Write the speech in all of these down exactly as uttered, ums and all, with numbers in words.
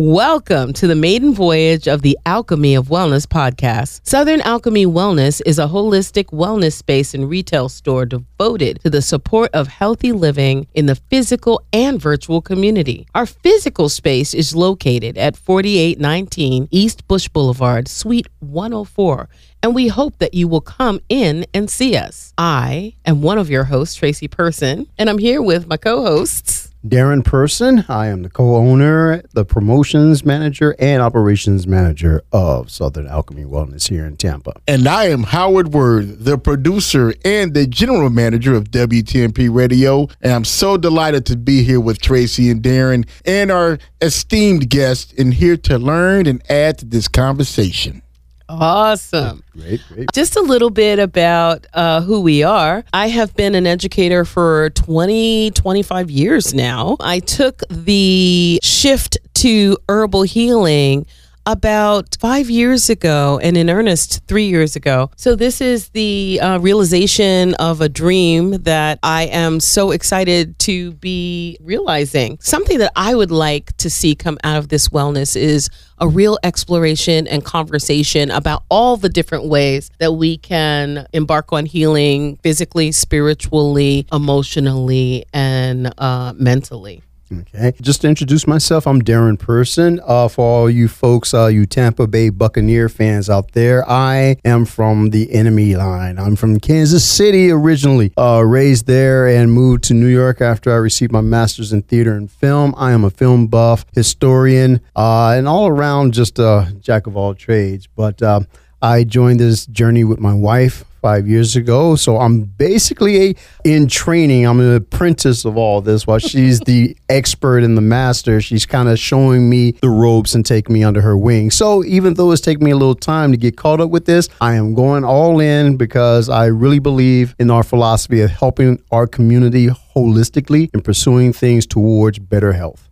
Welcome to the maiden voyage of the Alchemy of Wellness podcast. Southern Alchemy Wellness is a holistic wellness space and retail store devoted to the support of healthy living in the physical and virtual community. Our physical space is located at forty-eight nineteen East Bush Boulevard, Suite one oh four. And we hope that you will come in and see us. I am one of your hosts, Tracy Person, and I'm here with my co-hosts. Darren Person. I am the co-owner, the promotions manager, and operations manager of Southern Alchemy Wellness here in Tampa. And I am Howard Word, the producer and the general manager of W T M P Radio. And I'm so delighted to be here with Tracy and Darren and our esteemed guest, and here to learn and add to this conversation. Awesome. Great, great. Just a little bit about uh, who we are. I have been an educator for twenty, twenty-five years now. I took the shift to herbal healing about five years ago, and in earnest, three years ago. So this is the uh, realization of a dream that I am so excited to be realizing. Something that I would like to see come out of this wellness is a real exploration and conversation about all the different ways that we can embark on healing physically, spiritually, emotionally, and uh, mentally. Okay. Just to introduce myself, I'm Darren Person. Uh, for all you folks, uh, you Tampa Bay Buccaneer fans out there, I am from the enemy line. I'm from Kansas City originally, uh, raised there and moved to New York after I received my master's in theater and film. I am a film buff, historian, uh, and all around just a jack of all trades. But uh, I joined this journey with my wife five years ago. So I'm basically a, in training. I'm an apprentice of all this while she's the expert and the master. She's kind of showing me the ropes and taking me under her wing. So even though it's taken me a little time to get caught up with this, I am going all in because I really believe in our philosophy of helping our community holistically and pursuing things towards better health.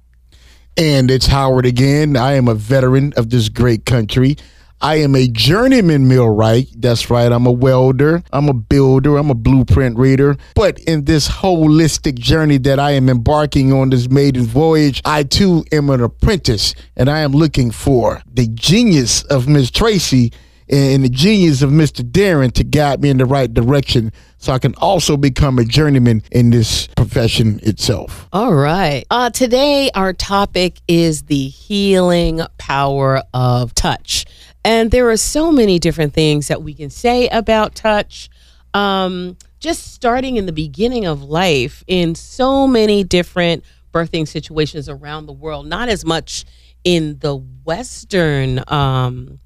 And it's Howard again. I am a veteran of this great country. I am a journeyman millwright. That's right. I'm a welder. I'm a builder. I'm a blueprint reader. But in this holistic journey that I am embarking on, this maiden voyage, I too am an apprentice, and I am looking for the genius of Miss Tracy and the genius of Mister Darren to guide me in the right direction, so I can also become a journeyman in this profession itself. All right. Uh, today, our topic is the healing power of touch. And there are so many different things that we can say about touch. Um, just starting in the beginning of life in so many different birthing situations around the world, not as much in the Western um,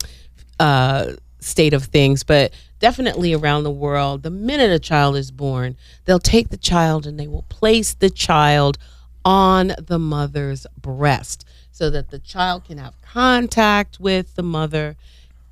uh, state of things, but definitely around the world. The minute a child is born, they'll take the child and they will place the child on the mother's breast, so that the child can have contact with the mother,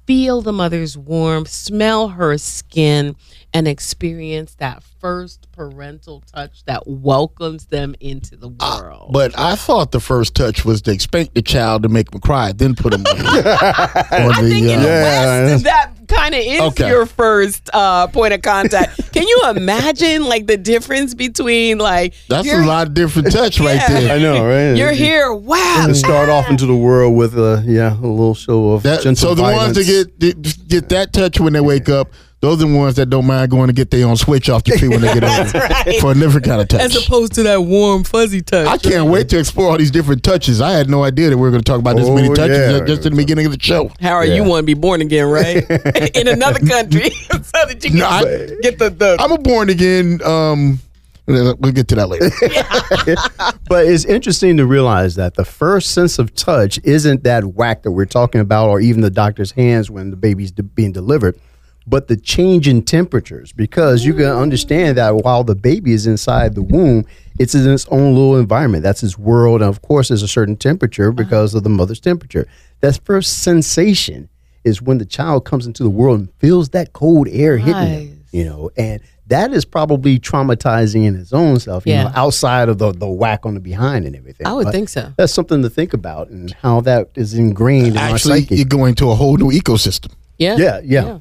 feel the mother's warmth, smell her skin, and experience that first parental touch that welcomes them into the world. Uh, but I thought the first touch was to spank the child to make them cry, then put them on. on I the, think uh, in the yeah, West, that kind of is okay. Your first uh, point of contact. Can you imagine like the difference between like... That's a lot of different touch right yeah, there. I know, right? You're here, wow. And start off into the world with a, yeah, a little show of that, gentle So the violence. Ones that get, get that touch when they wake up, those are the ones that don't mind going to get their own switch off the tree when they get over right. For a different kind of touch. As opposed to that warm, fuzzy touch. I can't wait to explore all these different touches. I had no idea that we were going to talk about this oh, many touches yeah. just in the beginning of the show. Howard, yeah. you want to be born again, right? In another country. So that you can no, I, get the, the... I'm a born again... Um, We'll get to that later. But it's interesting to realize that the first sense of touch isn't that whack that we're talking about, or even the doctor's hands when the baby's de- being delivered, but the change in temperatures, because you can understand that while the baby is inside the womb, it's in its own little environment. That's its world. And of course, there's a certain temperature because of the mother's temperature. That first sensation is when the child comes into the world and feels that cold air hitting nice. Them, you know, and that is probably traumatizing in its own self, you yeah. know, outside of the, the whack on the behind and everything. I would but think so. That's something to think about, and how that is ingrained in Actually, our psyche. Actually, you're going to a whole new ecosystem. Yeah. Yeah, yeah. yeah.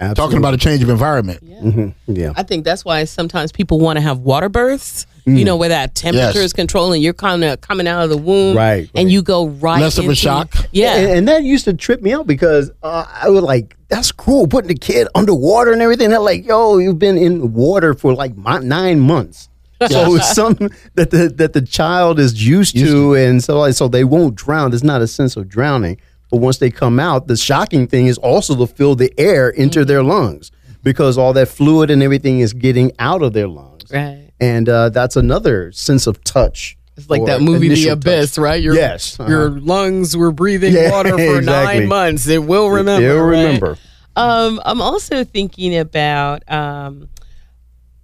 Absolutely. Talking about a change of environment. Yeah. Mm-hmm. Yeah. I think that's why sometimes people want to have water births, mm. you know, where that temperature yes. is controlling. You're kind of coming out of the womb. Right. And right. you go right Less into, of a shock. Yeah. And, and that used to trip me out because uh, I was like, that's cruel, putting the kid underwater and everything. They're like, yo, you've been in water for like nine months. So it's something that the, that the child is used, used to, to. And so, like, so they won't drown. There's not a sense of drowning. But once they come out, the shocking thing is also to fill the air into mm-hmm. their lungs because all that fluid and everything is getting out of their lungs. Right. And uh, that's another sense of touch. It's like that movie, The Abyss, touch. Right? Your, yes. Uh-huh. Your lungs were breathing yeah, water for exactly. nine months. It will remember. It will right? remember. Um, I'm also thinking about um,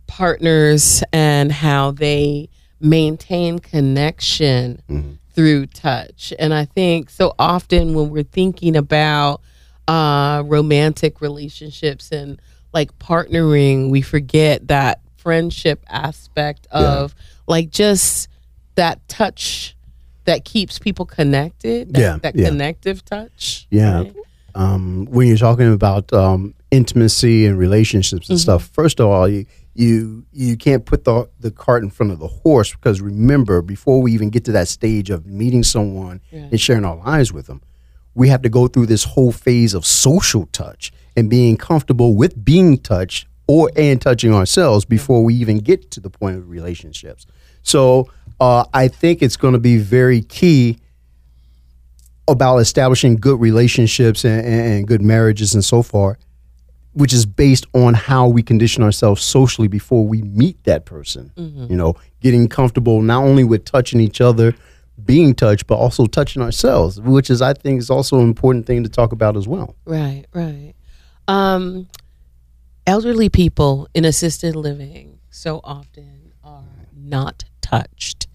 partners and how they maintain connection mm-hmm. through touch. And I think so often when we're thinking about uh, romantic relationships and like partnering, we forget that friendship aspect of yeah. like just that touch that keeps people connected, that, yeah. that yeah. connective touch. Yeah. Right? Um, when you're talking about um, intimacy and relationships and mm-hmm. stuff, first of all, you You you can't put the the cart in front of the horse because remember, before we even get to that stage of meeting someone yeah. and sharing our lives with them, we have to go through this whole phase of social touch and being comfortable with being touched or and touching ourselves before we even get to the point of relationships. So uh, I think it's going to be very key about establishing good relationships and, and good marriages and so forth, which is based on how we condition ourselves socially before we meet that person. Mm-hmm. You know, getting comfortable not only with touching each other, being touched, but also touching ourselves, which is, I think, is also an important thing to talk about as well. Right, right. Um, elderly people in assisted living so often are not touched.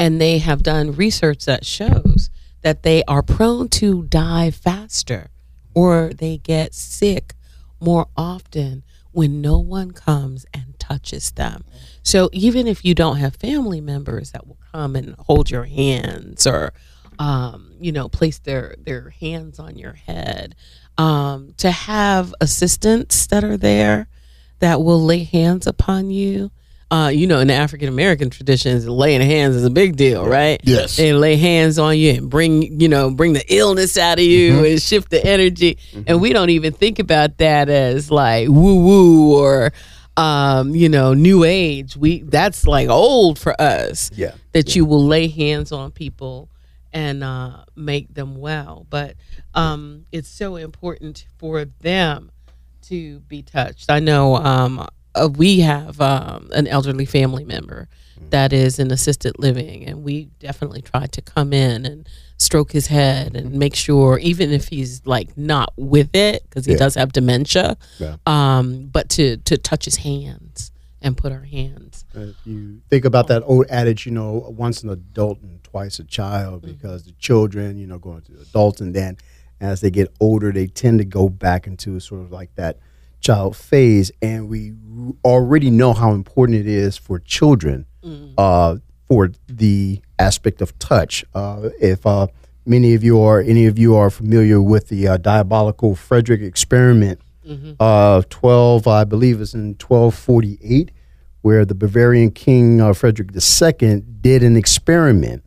And they have done research that shows that they are prone to die faster or they get sick more often when no one comes and touches them. So even if you don't have family members that will come and hold your hands or, um, you know, place their, their hands on your head, um, to have assistants that are there that will lay hands upon you. Uh, you know, in the African-American traditions, laying hands is a big deal, right? Yes. They lay hands on you and bring, you know, bring the illness out of you mm-hmm. and shift the energy. Mm-hmm. And we don't even think about that as like woo-woo or, um, you know, new age. We That's like old for us. Yeah. That yeah. you will lay hands on people and uh, make them well. But um, it's so important for them to be touched. I know um Uh, we have um, an elderly family member that is in assisted living, and we definitely try to come in and stroke his head and make sure, even if he's like not with it, because he yeah. does have dementia, yeah. um, but to, to touch his hands and put our hands. If you think about that old adage, you know, once an adult and twice a child, because mm-hmm. the children, you know, going to adults, and then as they get older, they tend to go back into sort of like that child phase, and we already know how important it is for children mm. uh, for the aspect of touch. Uh, if uh, many of you are, any of you are familiar with the uh, diabolical Frederick experiment mm-hmm. uh, twelve, I believe it's in twelve forty-eight, where the Bavarian king uh, Frederick the Second did an experiment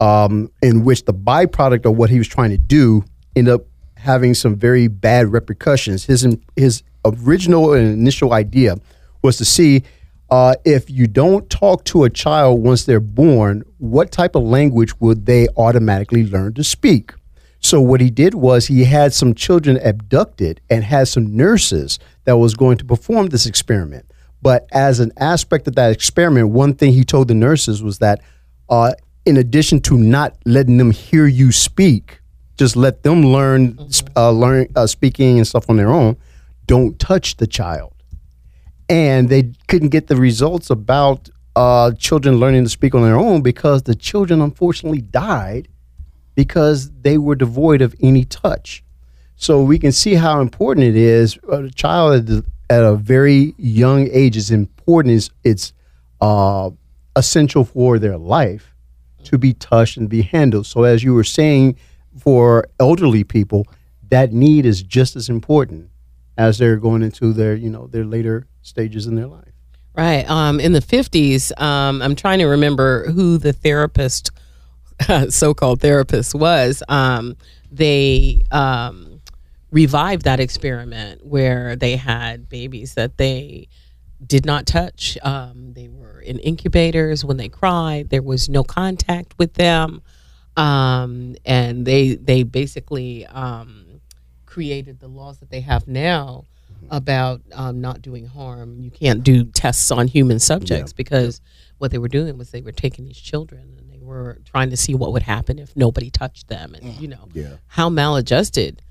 um, in which the byproduct of what he was trying to do ended up having some very bad repercussions. His his original and initial idea was to see uh, if you don't talk to a child once they're born, what type of language would they automatically learn to speak? So what he did was he had some children abducted and had some nurses that was going to perform this experiment. But as an aspect of that experiment, one thing he told the nurses was that uh, in addition to not letting them hear you speak, just let them learn mm-hmm. uh, learn uh, speaking and stuff on their own. Don't touch the child. And they couldn't get the results about uh, children learning to speak on their own because the children unfortunately died because they were devoid of any touch. So we can see how important it is. A child at, the, at a very young age is important. It's, it's uh, essential for their life to be touched and be handled. So as you were saying, for elderly people, that need is just as important. as they're going into their, you know, their later stages in their life. Right. Um, in the fifties, um, I'm trying to remember who the therapist, so-called therapist was. Um, they um, revived that experiment where they had babies that they did not touch. Um, they were in incubators. When they cried, there was no contact with them. Um, and they they basically um, created the laws that they have now about um, not doing harm. You can't do tests on human subjects, yeah, because what they were doing was they were taking these children and they were trying to see what would happen if nobody touched them. And, you know, yeah, how maladjusted.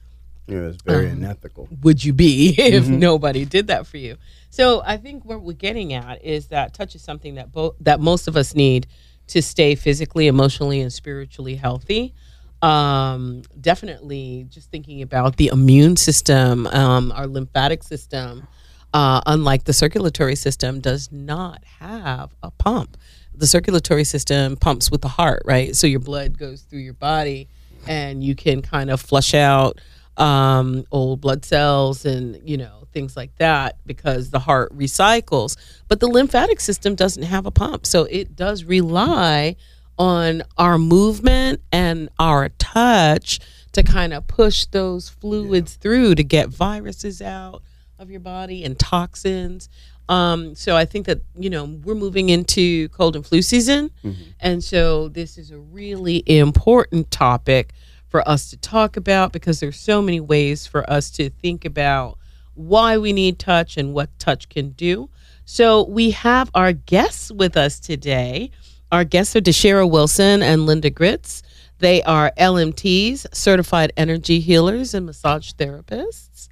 Yeah, it's very um, unethical. Would you be if mm-hmm. nobody did that for you? So I think what we're getting at is that touch is something that bo- that most of us need to stay physically, emotionally, and spiritually healthy. Um, definitely just thinking about the immune system, um, our lymphatic system, uh, unlike the circulatory system, does not have a pump. The circulatory system pumps with the heart, right? So your blood goes through your body and you can kind of flush out um, old blood cells and, you know, things like that, because the heart recycles. But the lymphatic system doesn't have a pump, so it does rely on our movement and our touch to kind of push those fluids yeah. through to get viruses out of your body and toxins. Um, so I think that, you know, we're moving into cold and flu season, mm-hmm. and so this is a really important topic for us to talk about, because there's so many ways for us to think about why we need touch and what touch can do. So we have our guests with us today. Our guests are DeShara Wilson and Linda Gritz. They are L M Ts, certified energy healers and massage therapists.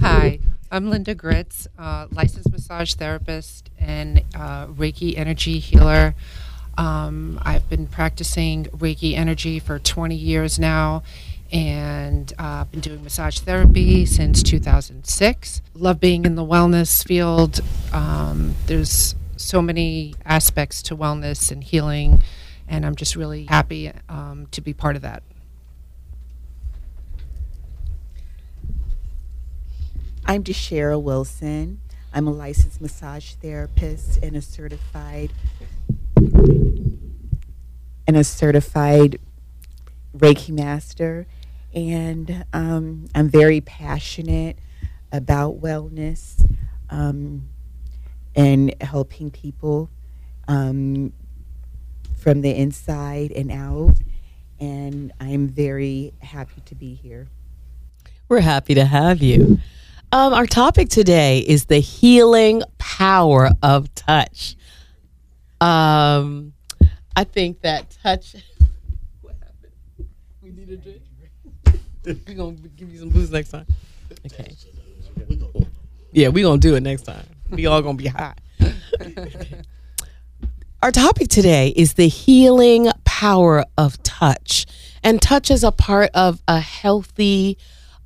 Hi, I'm Linda Gritz, uh, licensed massage therapist and uh, Reiki energy healer. Um, I've been practicing Reiki energy for twenty years now, and uh, been doing massage therapy since two thousand six. Love being in the wellness field. Um, there's so many aspects to wellness and healing, and I'm just really happy um, to be part of that. I'm DeShara Wilson. I'm a licensed massage therapist and a certified and a certified Reiki master, and um, I'm very passionate about wellness um, and helping people um, from the inside and out, and I'm very happy to be here. We're happy to have you. Um, our topic today is the healing power of touch. Um, I think that touch... We need a drink. We're going to give you some booze next time. Okay. Yeah, we're going to do it next time. We all going to be hot. Our topic today is the healing power of touch. And touch is a part of a healthy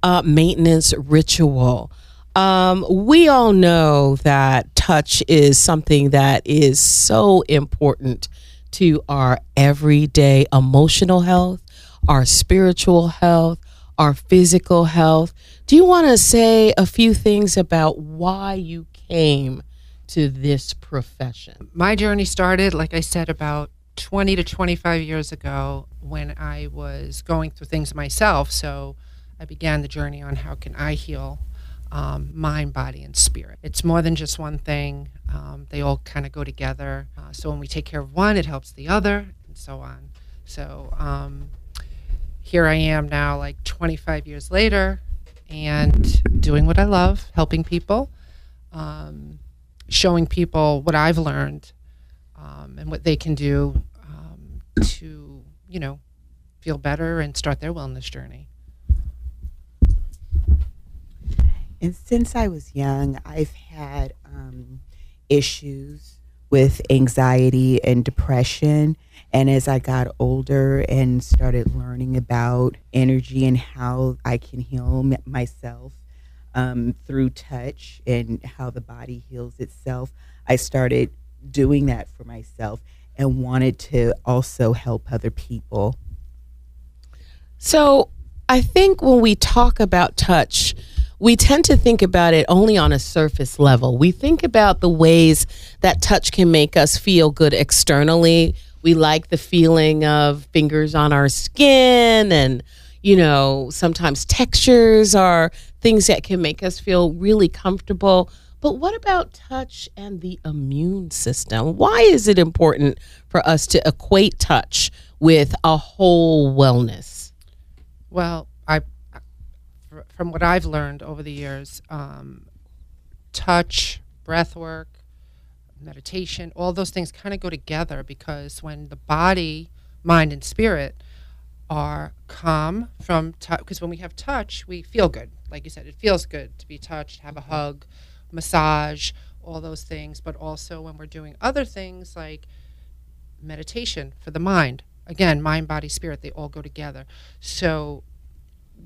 uh, maintenance ritual. Um, we all know that touch is something that is so important to our everyday emotional health, our spiritual health, our physical health. Do you want to say a few things about why you came to this profession? My journey started, like I said, about twenty to twenty-five years ago when I was going through things myself. So I began the journey on how can I heal um, mind, body, and spirit. It's more than just one thing. Um, they all kind of go together. Uh, so when we take care of one, it helps the other, and so on. So, um, here I am now, like twenty-five years later, and doing what I love, helping people, um, showing people what I've learned um, and what they can do um, to, you know, feel better and start their wellness journey. And since I was young, I've had um, issues with anxiety and depression. And as I got older and started learning about energy and how I can heal m- myself um, through touch and how the body heals itself, I started doing that for myself and wanted to also help other people. So I think when we talk about touch, we tend to think about it only on a surface level. We think about the ways that touch can make us feel good externally. We like the feeling of fingers on our skin, and, you know, sometimes textures are things that can make us feel really comfortable. But what about touch and the immune system? Why is it important for us to equate touch with a whole wellness? Well, I, from what I've learned over the years, um, touch, breath work, meditation, all those things kind of go together, because when the body, mind, and spirit are calm from touch, because when we have touch, we feel good. Like you said, it feels good to be touched, have a hug, massage, all those things. But also when we're doing other things like meditation for the mind, again, mind, body, spirit, they all go together. So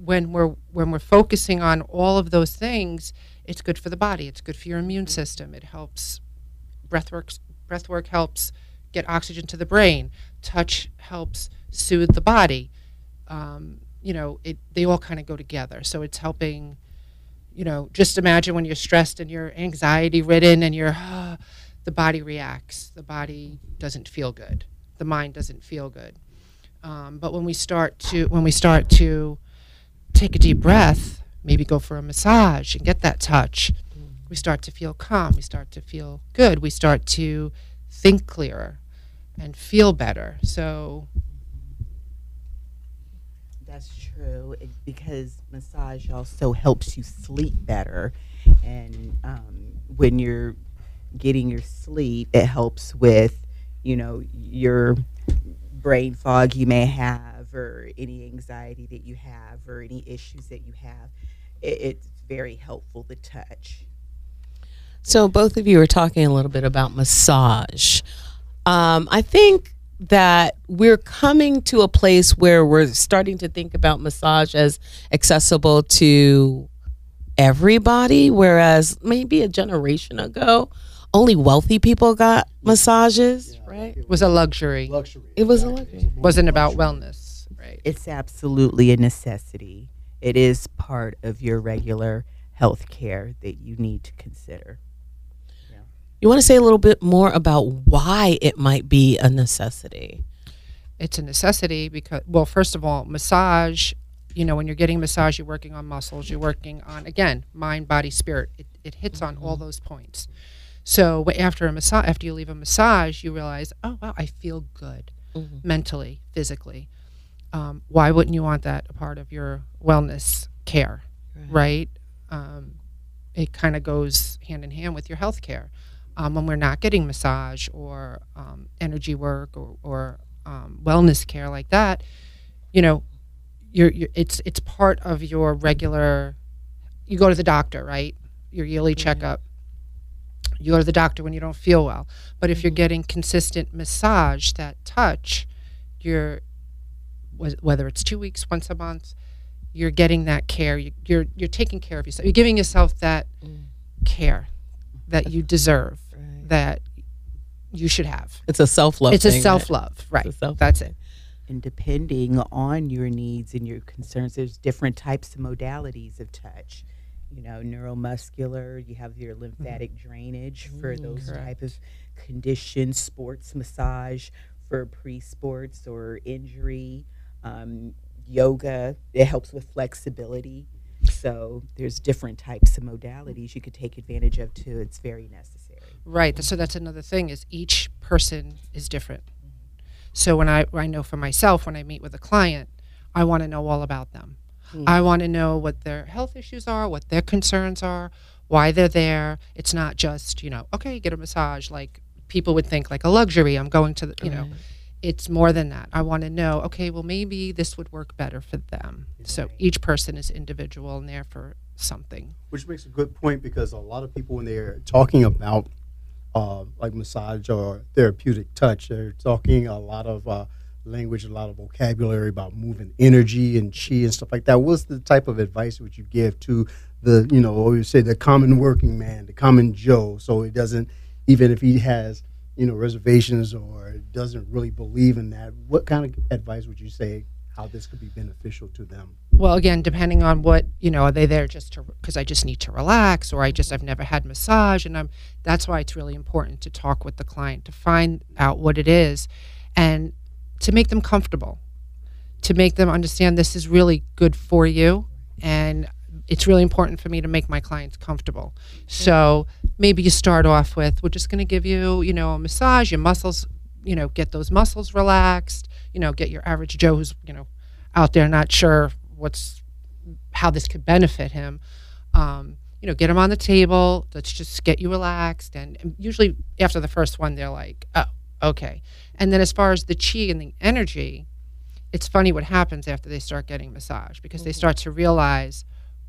when we're when we're focusing on all of those things, it's good for the body, it's good for your immune system, it helps. Breathwork breathwork helps get oxygen to the brain. Touch helps soothe the body. Um, you know, it they all kind of go together. So it's helping, you know, just imagine when you're stressed and you're anxiety ridden and you're, uh, the body reacts. The body doesn't feel good. The mind doesn't feel good. Um, but when we start to when we start to take a deep breath, maybe go for a massage and get that touch, we start to feel calm, we start to feel good, we start to think clearer and feel better. So that's true, it, because massage also helps you sleep better. And um, when you're getting your sleep, it helps with, you know, your brain fog you may have, or any anxiety that you have, or any issues that you have. It, it's very helpful, the touch. So both of you are talking a little bit about massage. Um, I think that we're coming to a place where we're starting to think about massage as accessible to everybody, whereas maybe a generation ago, only wealthy people got massages, yeah, right? It was a luxury. luxury. It was a luxury. It wasn't about wellness, right? It's absolutely a necessity. It is part of your regular health care that you need to consider. You want to say a little bit more about why it might be a necessity? It's a necessity because, well, first of all, massage, you know, when you're getting massage, you're working on muscles, you're working on, again, mind, body, spirit. It, it hits mm-hmm. on all those points. So after a massage, after you leave a massage, you realize, oh, wow, I feel good mm-hmm. mentally, physically. Um, why wouldn't you want that a part of your wellness care, right? right? Um, it kind of goes hand in hand with your health care. Um, when we're not getting massage or um, energy work or, or um, wellness care like that, you know, you're, you're, it's it's part of your regular, you go to the doctor, right? Your yearly mm-hmm. checkup. You go to the doctor when you don't feel well. But if mm-hmm. you're getting consistent massage, that touch, you're, whether it's two weeks, once a month, you're getting that care. You, you're, you're taking care of yourself. You're giving yourself that mm. care that you deserve, right, that you should have. It's a self-love. It's a thing, self-love, right? Right. Self-love. That's it. And depending on your needs and your concerns, there's different types of modalities of touch. You know, neuromuscular, you have your lymphatic mm-hmm. drainage for mm, those correct. Type of conditions, sports massage for pre-sports or injury, um, yoga, it helps with flexibility. So there's different types of modalities you could take advantage of, too. It's very necessary. Right. So that's another thing, is each person is different. Mm-hmm. So when I, I know for myself, when I meet with a client, I want to know all about them. Mm-hmm. I want to know what their health issues are, what their concerns are, why they're there. It's not just, you know, okay, get a massage. Like people would think, like a luxury. I'm going to, the, you right. know. It's more than that. I want to know, okay, well, maybe this would work better for them. Right. So each person is individual and there for something. Which makes a good point, because a lot of people, when they're talking about uh, like massage or therapeutic touch, they're talking a lot of uh, language, a lot of vocabulary about moving energy and chi and stuff like that. What's the type of advice would you give to the, you know, or you say the common working man, the common Joe, so it doesn't, even if he has, you know, reservations or doesn't really believe in that, what kind of advice would you say how this could be beneficial to them? Well, again, depending on what, you know, are they there just to, because I just need to relax, or I just, I've never had massage, and I'm, that's why it's really important to talk with the client to find out what it is and to make them comfortable, to make them understand this is really good for you. And it's really important for me to make my clients comfortable. So maybe you start off with, we're just going to give you, you know, a massage, your muscles, you know, get those muscles relaxed, you know, get your average Joe who's, you know, out there not sure what's, how this could benefit him. Um, you know, get him on the table. Let's just get you relaxed. And, and usually after the first one, they're like, oh, okay. And then as far as the chi and the energy, it's funny what happens after they start getting massage, because mm-hmm. they start to realize,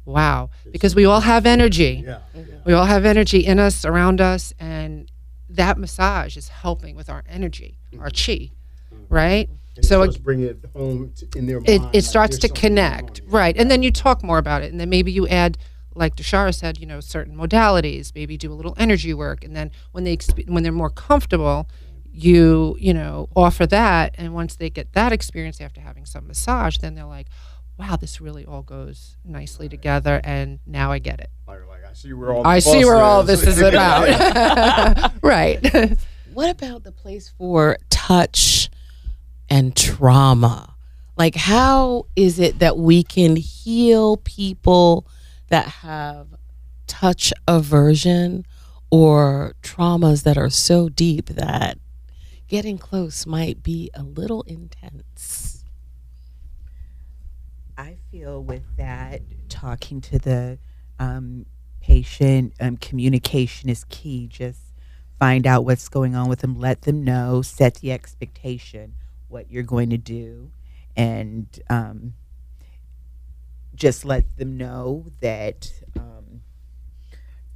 wow, because we all have energy. Yeah. Mm-hmm. We all have energy in us, around us, and that massage is helping with our energy, mm-hmm. our chi, mm-hmm. right? And so it, bring it home to, in their mind. It, it like starts to connect, yeah. right? And then you talk more about it, and then maybe you add, like DeShara said, you know, certain modalities. Maybe do a little energy work, and then when they exp- when they're more comfortable, you you know offer that. And once they get that experience after having some massage, then they're like, wow, this really all goes nicely right. together, and now I get it. Like, like, I see where all, I see where all this is about. Right. What about the place for touch and trauma? Like, how is it that we can heal people that have touch aversion or traumas that are so deep that getting close might be a little intense? I feel with that, talking to the um, patient, um, communication is key. Just find out what's going on with them, let them know, set the expectation, what you're going to do, and um, just let them know that um,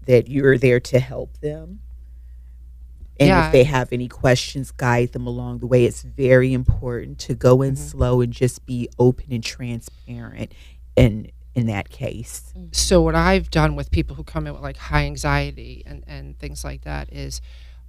that you're there to help them. And yeah. if they have any questions, guide them along the way. It's very important to go in mm-hmm. slow and just be open and transparent in, in that case. So what I've done with people who come in with like high anxiety and, and things like that is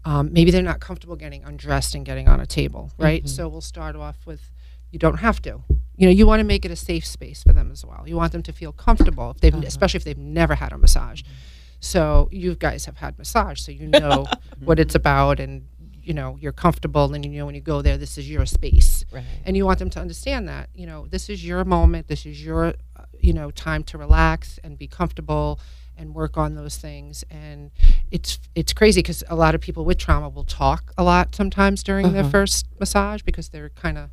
um, maybe they're not comfortable getting undressed and getting on a table, right? Mm-hmm. So we'll start off with, you don't have to. You know, you want to make it a safe space for them as well. You want them to feel comfortable, if they've, uh-huh. especially if they've never had a massage. Mm-hmm. So you guys have had massage, so you know what it's about, and you know you're comfortable, and you know when you go there, this is your space, right. and you want them to understand that you know this is your moment, this is your you know time to relax and be comfortable and work on those things. And it's it's crazy because a lot of people with trauma will talk a lot sometimes during uh-huh. their first massage because they're kind of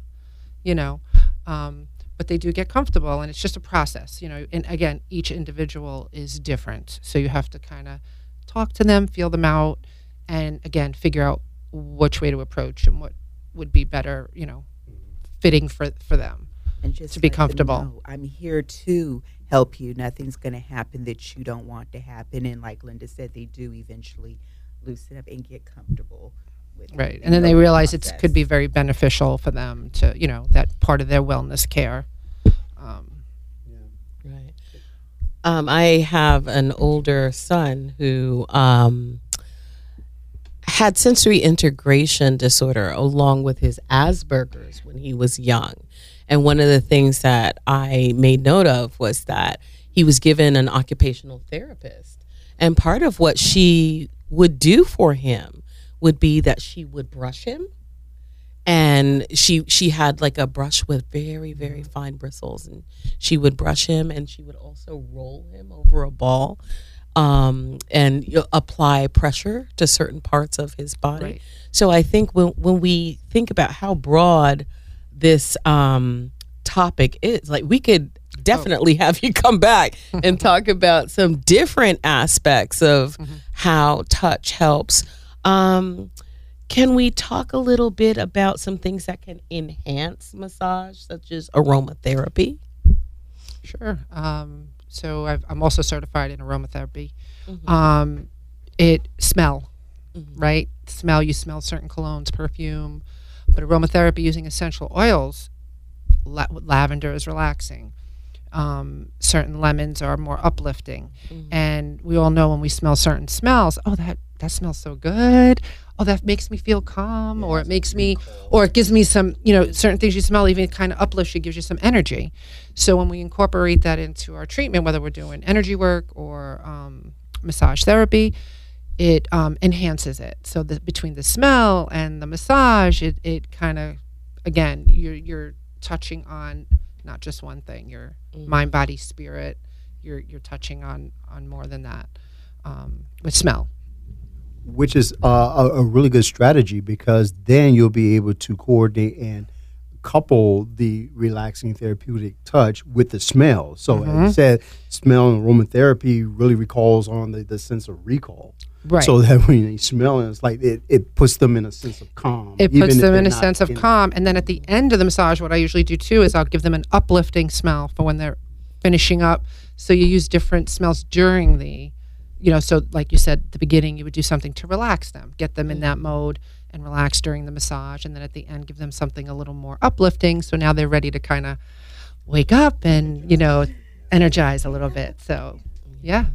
you know. Um, But they do get comfortable, and it's just a process, you know. And again, each individual is different, so you have to kind of talk to them, feel them out, and again, figure out which way to approach and what would be better, you know, fitting for for them, and just to be comfortable. I'm here to help you. Nothing's going to happen that you don't want to happen, and like Linda said, they do eventually loosen up and get comfortable. Right, and then they realize it could be very beneficial for them to, you know, that part of their wellness care. Um, yeah. Right. Um, I have an older son who um, had sensory integration disorder along with his Asperger's when he was young. And one of the things that I made note of was that he was given an occupational therapist. And part of what she would do for him would be that she would brush him, and she she had like a brush with very, very fine bristles, and she would brush him, and she would also roll him over a ball um, and apply pressure to certain parts of his body. Right. So I think when when we think about how broad this um, topic is, like we could definitely have you come back and talk about some different aspects of mm-hmm. how touch helps. Um, can we talk a little bit about some things that can enhance massage, such as aromatherapy? Sure. Um, so I've, I'm also certified in aromatherapy. Mm-hmm. Um, it smell, mm-hmm. right? Smell, you smell certain colognes, perfume, but aromatherapy using essential oils, la- lavender is relaxing. Um, certain lemons are more uplifting. Mm-hmm. And we all know when we smell certain smells, oh, that that smells so good. Oh, that makes me feel calm, yeah, or it makes me, cool. or it gives me some, you know, certain things you smell, even kind of uplifts you, gives you some energy. So when we incorporate that into our treatment, whether we're doing energy work or um, massage therapy, it um, enhances it. So the, between the smell and the massage, it, it kind of, again, you're, you're touching on not just one thing, your mm. mind, body, spirit, you're, you're touching on, on more than that um, with smell. Which is uh, a, a really good strategy, because then you'll be able to coordinate and couple the relaxing therapeutic touch with the smell. So mm-hmm. as you said, smell and aromatherapy really recalls on the, the sense of recall. Right. So that when you smell it, it's like it, it puts them in a sense of calm. It even puts them in a sense of calm. And then at the end of the massage, what I usually do too is I'll give them an uplifting smell for when they're finishing up. So you use different smells during the, you know, so like you said at the beginning, you would do something to relax them, get them in that mode and relax during the massage. And then at the end, give them something a little more uplifting. So now they're ready to kind of wake up and, you know, energize a little bit. So, yeah.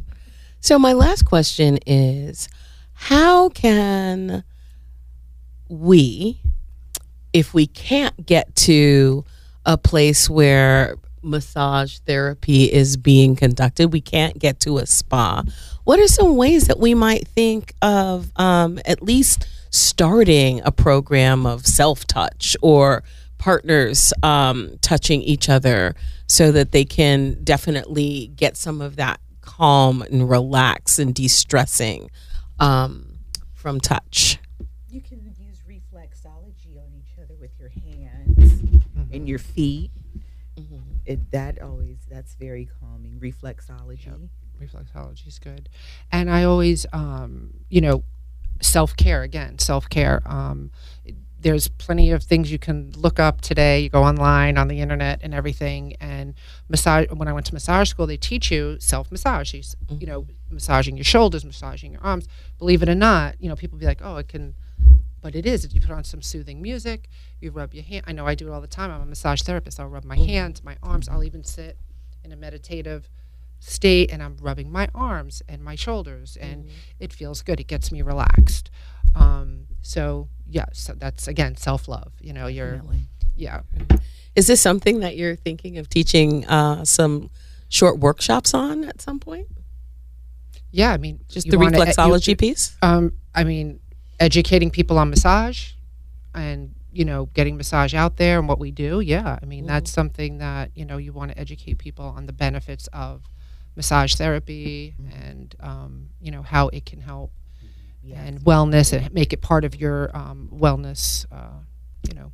So my last question is, how can we, if we can't get to a place where massage therapy is being conducted, we can't get to a spa, what are some ways that we might think of um, at least starting a program of self-touch or partners um, touching each other so that they can definitely get some of that calm and relax and de-stressing um, from touch? You can use reflexology on each other with your hands mm-hmm. and your feet. Mm-hmm. It, that always, that's very calming. Reflexology. Yep. Reflexology is good. And I always, um, you know, self-care again, self-care. Um, there's plenty of things you can look up today. You go online on the internet and everything. And massage. When I went to massage school, they teach you self-massage. You, mm-hmm. you know, massaging your shoulders, massaging your arms. Believe it or not, you know, people be like, oh, it can, but it is. You put on some soothing music, you rub your hand. I know I do it all the time. I'm a massage therapist. I'll rub my mm-hmm. hands, my arms. I'll even sit in a meditative state and I'm rubbing my arms and my shoulders, and mm-hmm. it feels good. It gets me relaxed. Um, so yeah, so that's again self-love. You know, you're Definitely. yeah. Is this something that you're thinking of teaching uh, some short workshops on at some point? Yeah, I mean, just the wanna, reflexology you, piece. Um, I mean, educating people on massage, and you know, getting massage out there and what we do. Yeah, I mean, mm-hmm. that's something that you know you want to educate people on the benefits of massage therapy and, um, you know, how it can help yes. and wellness and make it part of your um, wellness, uh, you know,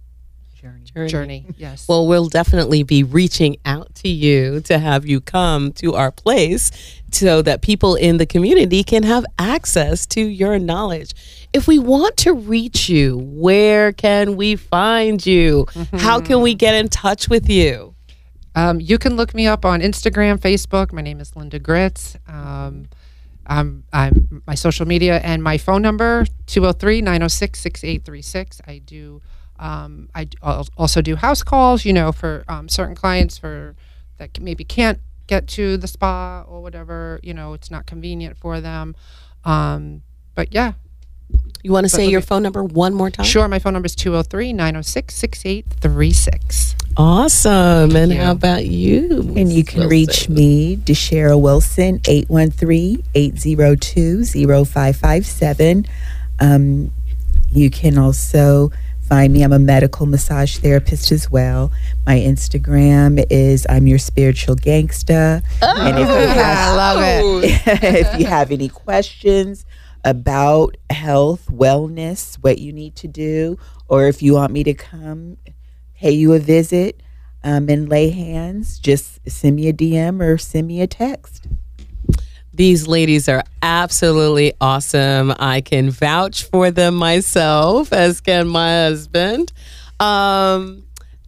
journey. journey. Journey. Yes. Well, we'll definitely be reaching out to you to have you come to our place so that people in the community can have access to your knowledge. If we want to reach you, where can we find you? Mm-hmm. How can we get in touch with you? Um, you can look me up on Instagram, Facebook. My name is Linda Gritz. Um, I'm, I'm my social media and my phone number, two oh three, nine oh six, six eight three six. I do. Um, I also do house calls, you know, for um, certain clients for that maybe can't get to the spa or whatever. You know, it's not convenient for them. Um, but, yeah. You want to say your phone number one more time? Sure. My phone number is two oh three, nine oh six, six eight three six. Awesome. And how about you? And you can reach me, DeShara Wilson, eight one three, eight oh two, oh five five seven. Um, you can also find me. I'm a medical massage therapist as well. My Instagram is I'm Your Spiritual Gangsta. Oh, and if you have, I love it. If you have any questions about health, wellness, what you need to do, or if you want me to come pay you a visit um, and lay hands, just send me a D M or send me a text. These ladies are absolutely awesome. I can vouch for them myself, as can my husband. Um,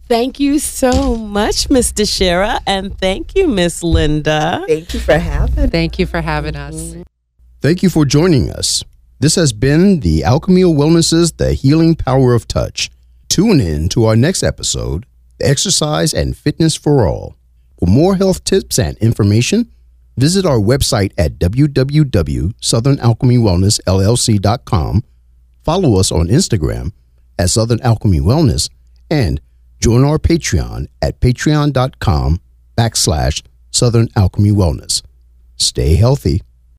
thank you so much, Miz DeShara, and thank you, Miss Linda. Thank you for having us. Thank you for having us. Thank you for joining us. This has been the Alchemy of Wellness's The Healing Power of Touch. Tune in to our next episode, Exercise and Fitness for All. For more health tips and information, Visit our website at w w w dot southern alchemy wellness l l c dot com. Follow us on Instagram at Southern Alchemy Wellness, and join our Patreon at patreon dot com backslash Southern Alchemy Wellness. Stay healthy.